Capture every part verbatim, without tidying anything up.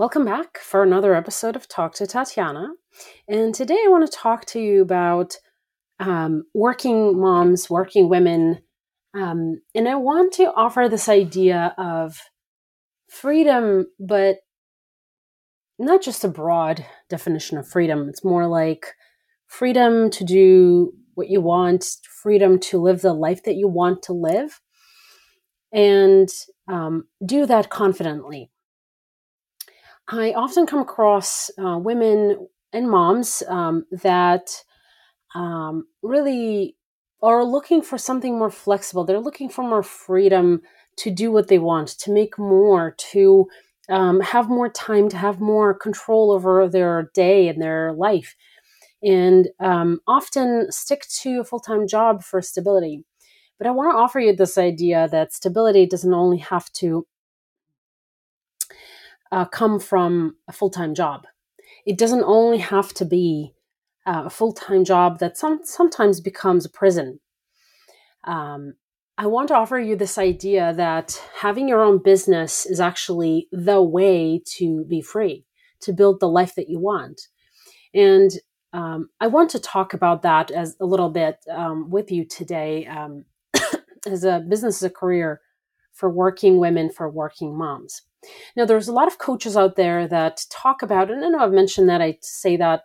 Welcome back for another episode of Talk to Tatiana. And today I want to talk to you about um, working moms, working women. Um, and I want to offer this idea of freedom, but not just a broad definition of freedom. It's more like freedom to do what you want, freedom to live the life that you want to live, and um, do that confidently. I often come across uh, women and moms um, that um, really are looking for something more flexible. They're looking for more freedom to do what they want, to make more, to um, have more time, to have more control over their day and their life, and um, often stick to a full-time job for stability. But I want to offer you this idea that stability doesn't only have to Uh, come from a full-time job. It doesn't only have to be uh, a full-time job that some, sometimes becomes a prison. Um, I want to offer you this idea that having your own business is actually the way to be free, to build the life that you want. And um, I want to talk about that as a little bit um, with you today um, as a business, as a career for working women, for working moms. Now, there's a lot of coaches out there that talk about, and I know I've mentioned that, I say that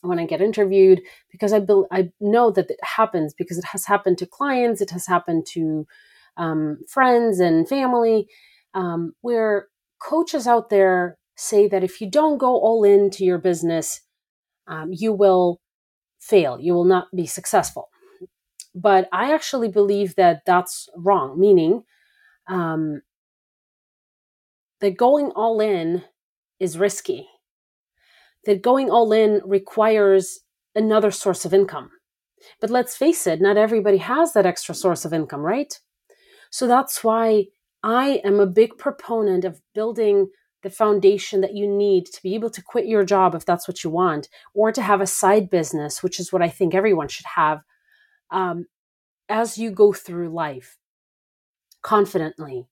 when I get interviewed, because I be, I know that it happens, because it has happened to clients, it has happened to um, friends and family, um, where coaches out there say that if you don't go all into your business, um, you will fail, you will not be successful. But I actually believe that that's wrong, meaning um, that going all in is risky, that going all in requires another source of income. But let's face it, not everybody has that extra source of income, right? So that's why I am a big proponent of building the foundation that you need to be able to quit your job if that's what you want, or to have a side business, which is what I think everyone should have um, as you go through life confidently,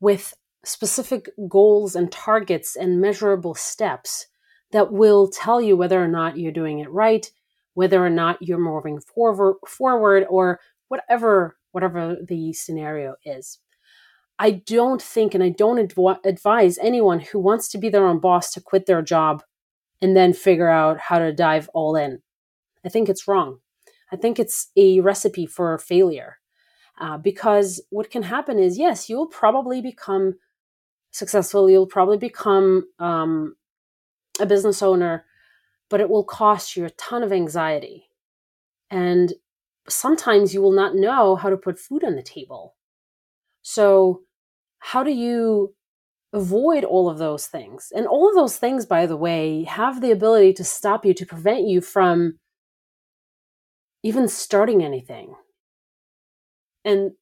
with specific goals and targets and measurable steps that will tell you whether or not you're doing it right, whether or not you're moving forward, forward, or whatever whatever the scenario is. I don't think, and I don't adv- advise anyone who wants to be their own boss to quit their job and then figure out how to dive all in. I think it's wrong. I think it's a recipe for failure uh, because what can happen is, yes, you'll probably become successful, you'll probably become um, a business owner, but it will cost you a ton of anxiety. And sometimes you will not know how to put food on the table. So how do you avoid all of those things? And all of those things, by the way, have the ability to stop you, to prevent you from even starting anything. And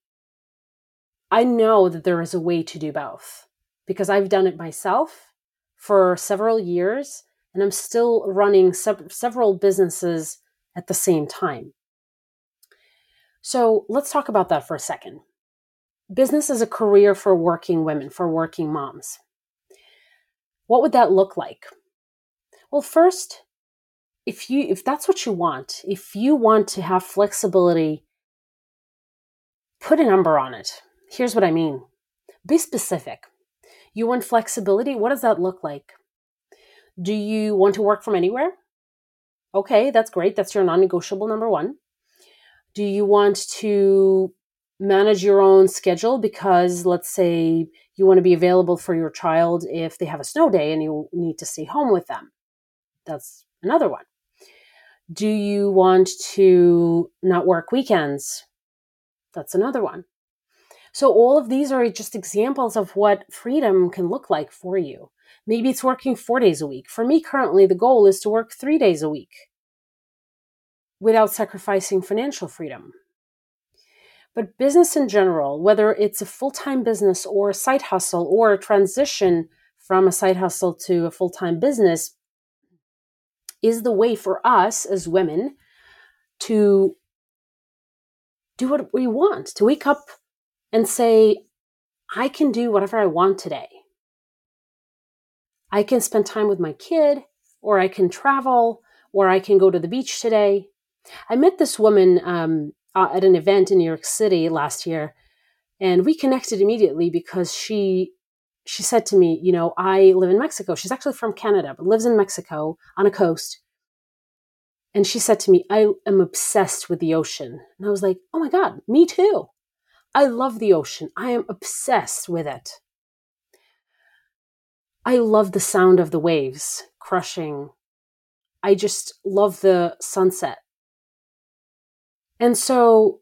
I know that there is a way to do both, because I've done it myself for several years, and I'm still running se- several businesses at the same time. So let's talk about that for a second. Business is a career for working women, for working moms. What would that look like? Well, first, if you if that's what you want, if you want to have flexibility, put a number on it. Here's what I mean. Be specific. You want flexibility? What does that look like? Do you want to work from anywhere? Okay, that's great. That's your non-negotiable number one. Do you want to manage your own schedule because, let's say, you want to be available for your child if they have a snow day and you need to stay home with them? That's another one. Do you want to not work weekends? That's another one. So all of these are just examples of what freedom can look like for you. Maybe it's working four days a week. For me, currently, the goal is to work three days a week without sacrificing financial freedom. But business in general, whether it's a full-time business or a side hustle or a transition from a side hustle to a full-time business, is the way for us as women to do what we want, to wake up and say, I can do whatever I want today. I can spend time with my kid, or I can travel, or I can go to the beach today. I met this woman um, at an event in New York City last year, and we connected immediately because she she said to me, you know, I live in Mexico. She's actually from Canada, but lives in Mexico on a coast. And she said to me, I am obsessed with the ocean. And I was like, oh my God, me too. I love the ocean. I am obsessed with it. I love the sound of the waves crushing. I just love the sunset. And so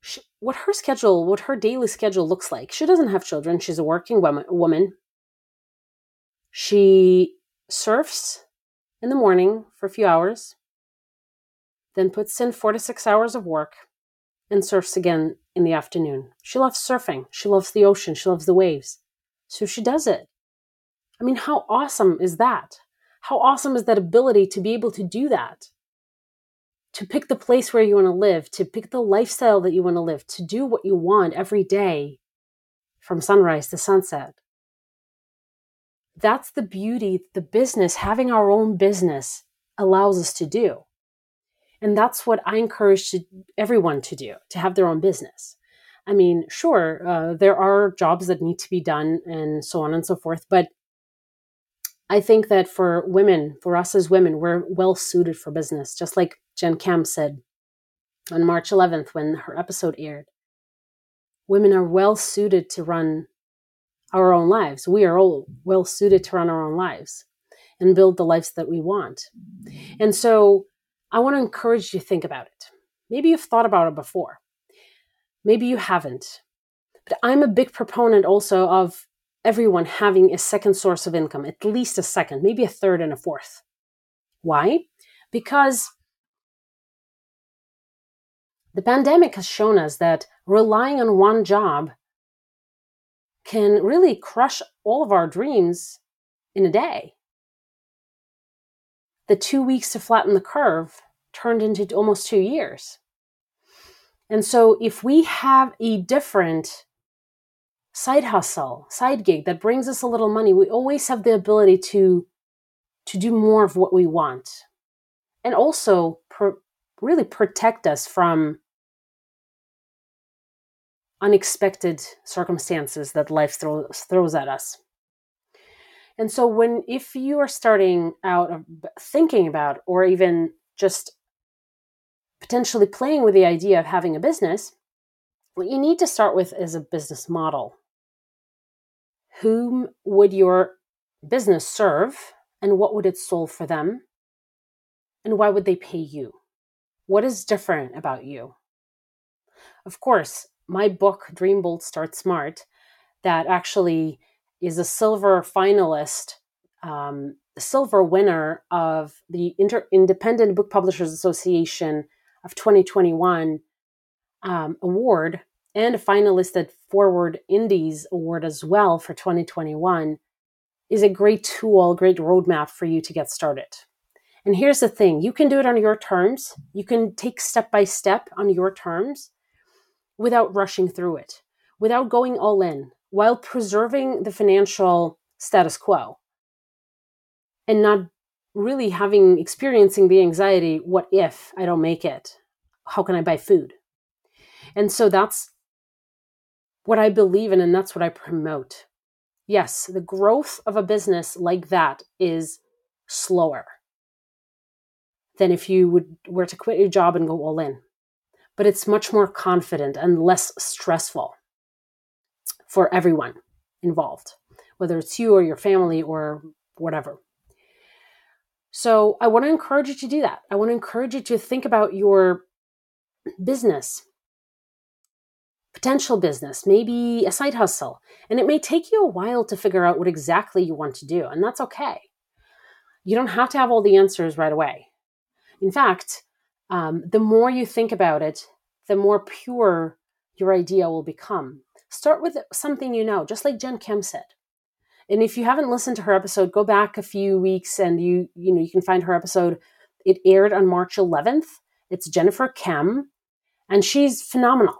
she, what her schedule, what her daily schedule looks like, she doesn't have children. She's a working woman. She surfs in the morning for a few hours, then puts in four to six hours of work and surfs again in the afternoon. She loves surfing. She loves the ocean. She loves the waves. So she does it. I mean, how awesome is that? How awesome is that ability to be able to do that? To pick the place where you want to live, to pick the lifestyle that you want to live, to do what you want every day from sunrise to sunset. That's the beauty the business, having our own business, allows us to do. And that's what I encourage to, everyone to do, to have their own business. I mean, sure, uh, there are jobs that need to be done and so on and so forth. But I think that for women, for us as women, we're well suited for business. Just like Jen Kim said on March eleventh when her episode aired, women are well suited to run our own lives. We are all well suited to run our own lives and build the lives that we want. And so I want to encourage you to think about it. Maybe you've thought about it before. Maybe you haven't. But I'm a big proponent also of everyone having a second source of income, at least a second, maybe a third and a fourth. Why? Because the pandemic has shown us that relying on one job can really crush all of our dreams in a day. The two weeks to flatten the curve turned into almost two years. And so if we have a different side hustle, side gig that brings us a little money, we always have the ability to, to do more of what we want and also per, really protect us from unexpected circumstances that life throw, throws at us. And so when, if you are starting out thinking about, or even just potentially playing with the idea of having a business, what you need to start with is a business model. Whom would your business serve, and what would it solve for them? And why would they pay you? What is different about you? Of course, my book, Dream Bold Start Smart, that actually is a silver finalist, um, silver winner of the Inter- Independent Book Publishers Association of twenty twenty-one um, award, and a finalist at Forward Indies Award as well for twenty twenty-one, is a great tool, great roadmap for you to get started. And here's the thing, you can do it on your terms. You can take step by step on your terms without rushing through it, without going all in, while preserving the financial status quo and not really having, experiencing the anxiety, what if I don't make it? How can I buy food? And so that's what I believe in, and that's what I promote. Yes, the growth of a business like that is slower than if you would were to quit your job and go all in. But it's much more confident and less stressful for everyone involved, whether it's you or your family or whatever. So I want to encourage you to do that. I want to encourage you to think about your business, potential business, maybe a side hustle. And it may take you a while to figure out what exactly you want to do, and that's okay. You don't have to have all the answers right away. In fact, um, the more you think about it, the more pure your idea will become. Start with something you know, just like Jen Kim said. And if you haven't listened to her episode, go back a few weeks and you you know you can find her episode. It aired on March eleventh. It's Jennifer Kim, and she's phenomenal.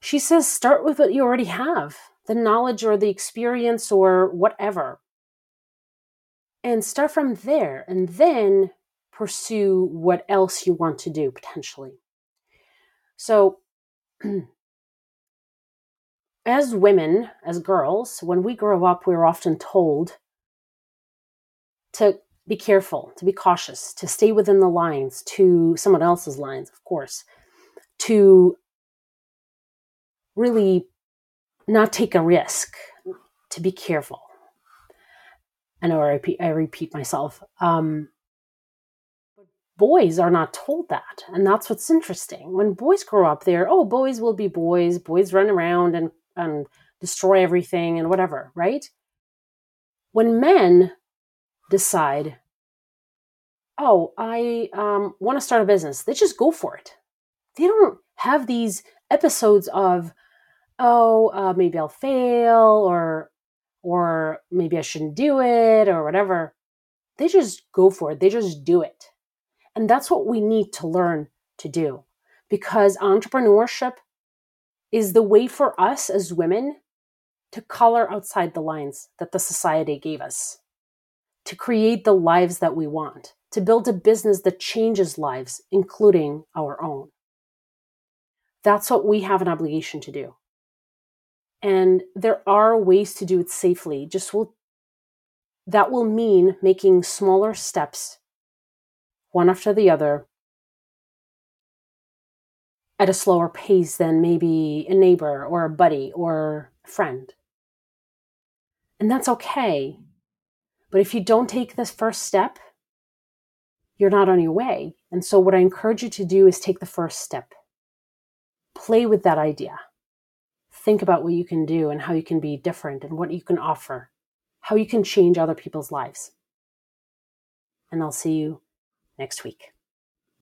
She says, start with what you already have. the knowledge or the experience or whatever. And start from there and then pursue what else you want to do potentially. So as women, as girls, when we grow up, we're often told to be careful, to be cautious, to stay within the lines, to someone else's lines, of course, to really not take a risk, to be careful. I know I repeat, I repeat myself. Um, boys are not told that. And that's what's interesting. When boys grow up, they're, oh, boys will be boys. Boys run around and, and destroy everything and whatever, right? When men decide, oh, I um, want to start a business, they just go for it. They don't have these episodes of, oh, uh, maybe I'll fail or or maybe I shouldn't do it or whatever. They just go for it. They just do it. And that's what we need to learn to do, because entrepreneurship is the way for us as women to color outside the lines that the society gave us, to create the lives that we want, to build a business that changes lives, including our own. That's what we have an obligation to do. And there are ways to do it safely. Just will that will mean making smaller steps, one after the other, at a slower pace than maybe a neighbor or a buddy or a friend. And that's okay. But if you don't take this first step, you're not on your way. And so what I encourage you to do is take the first step. Play with that idea. Think about what you can do and how you can be different and what you can offer, how you can change other people's lives. And I'll see you next week.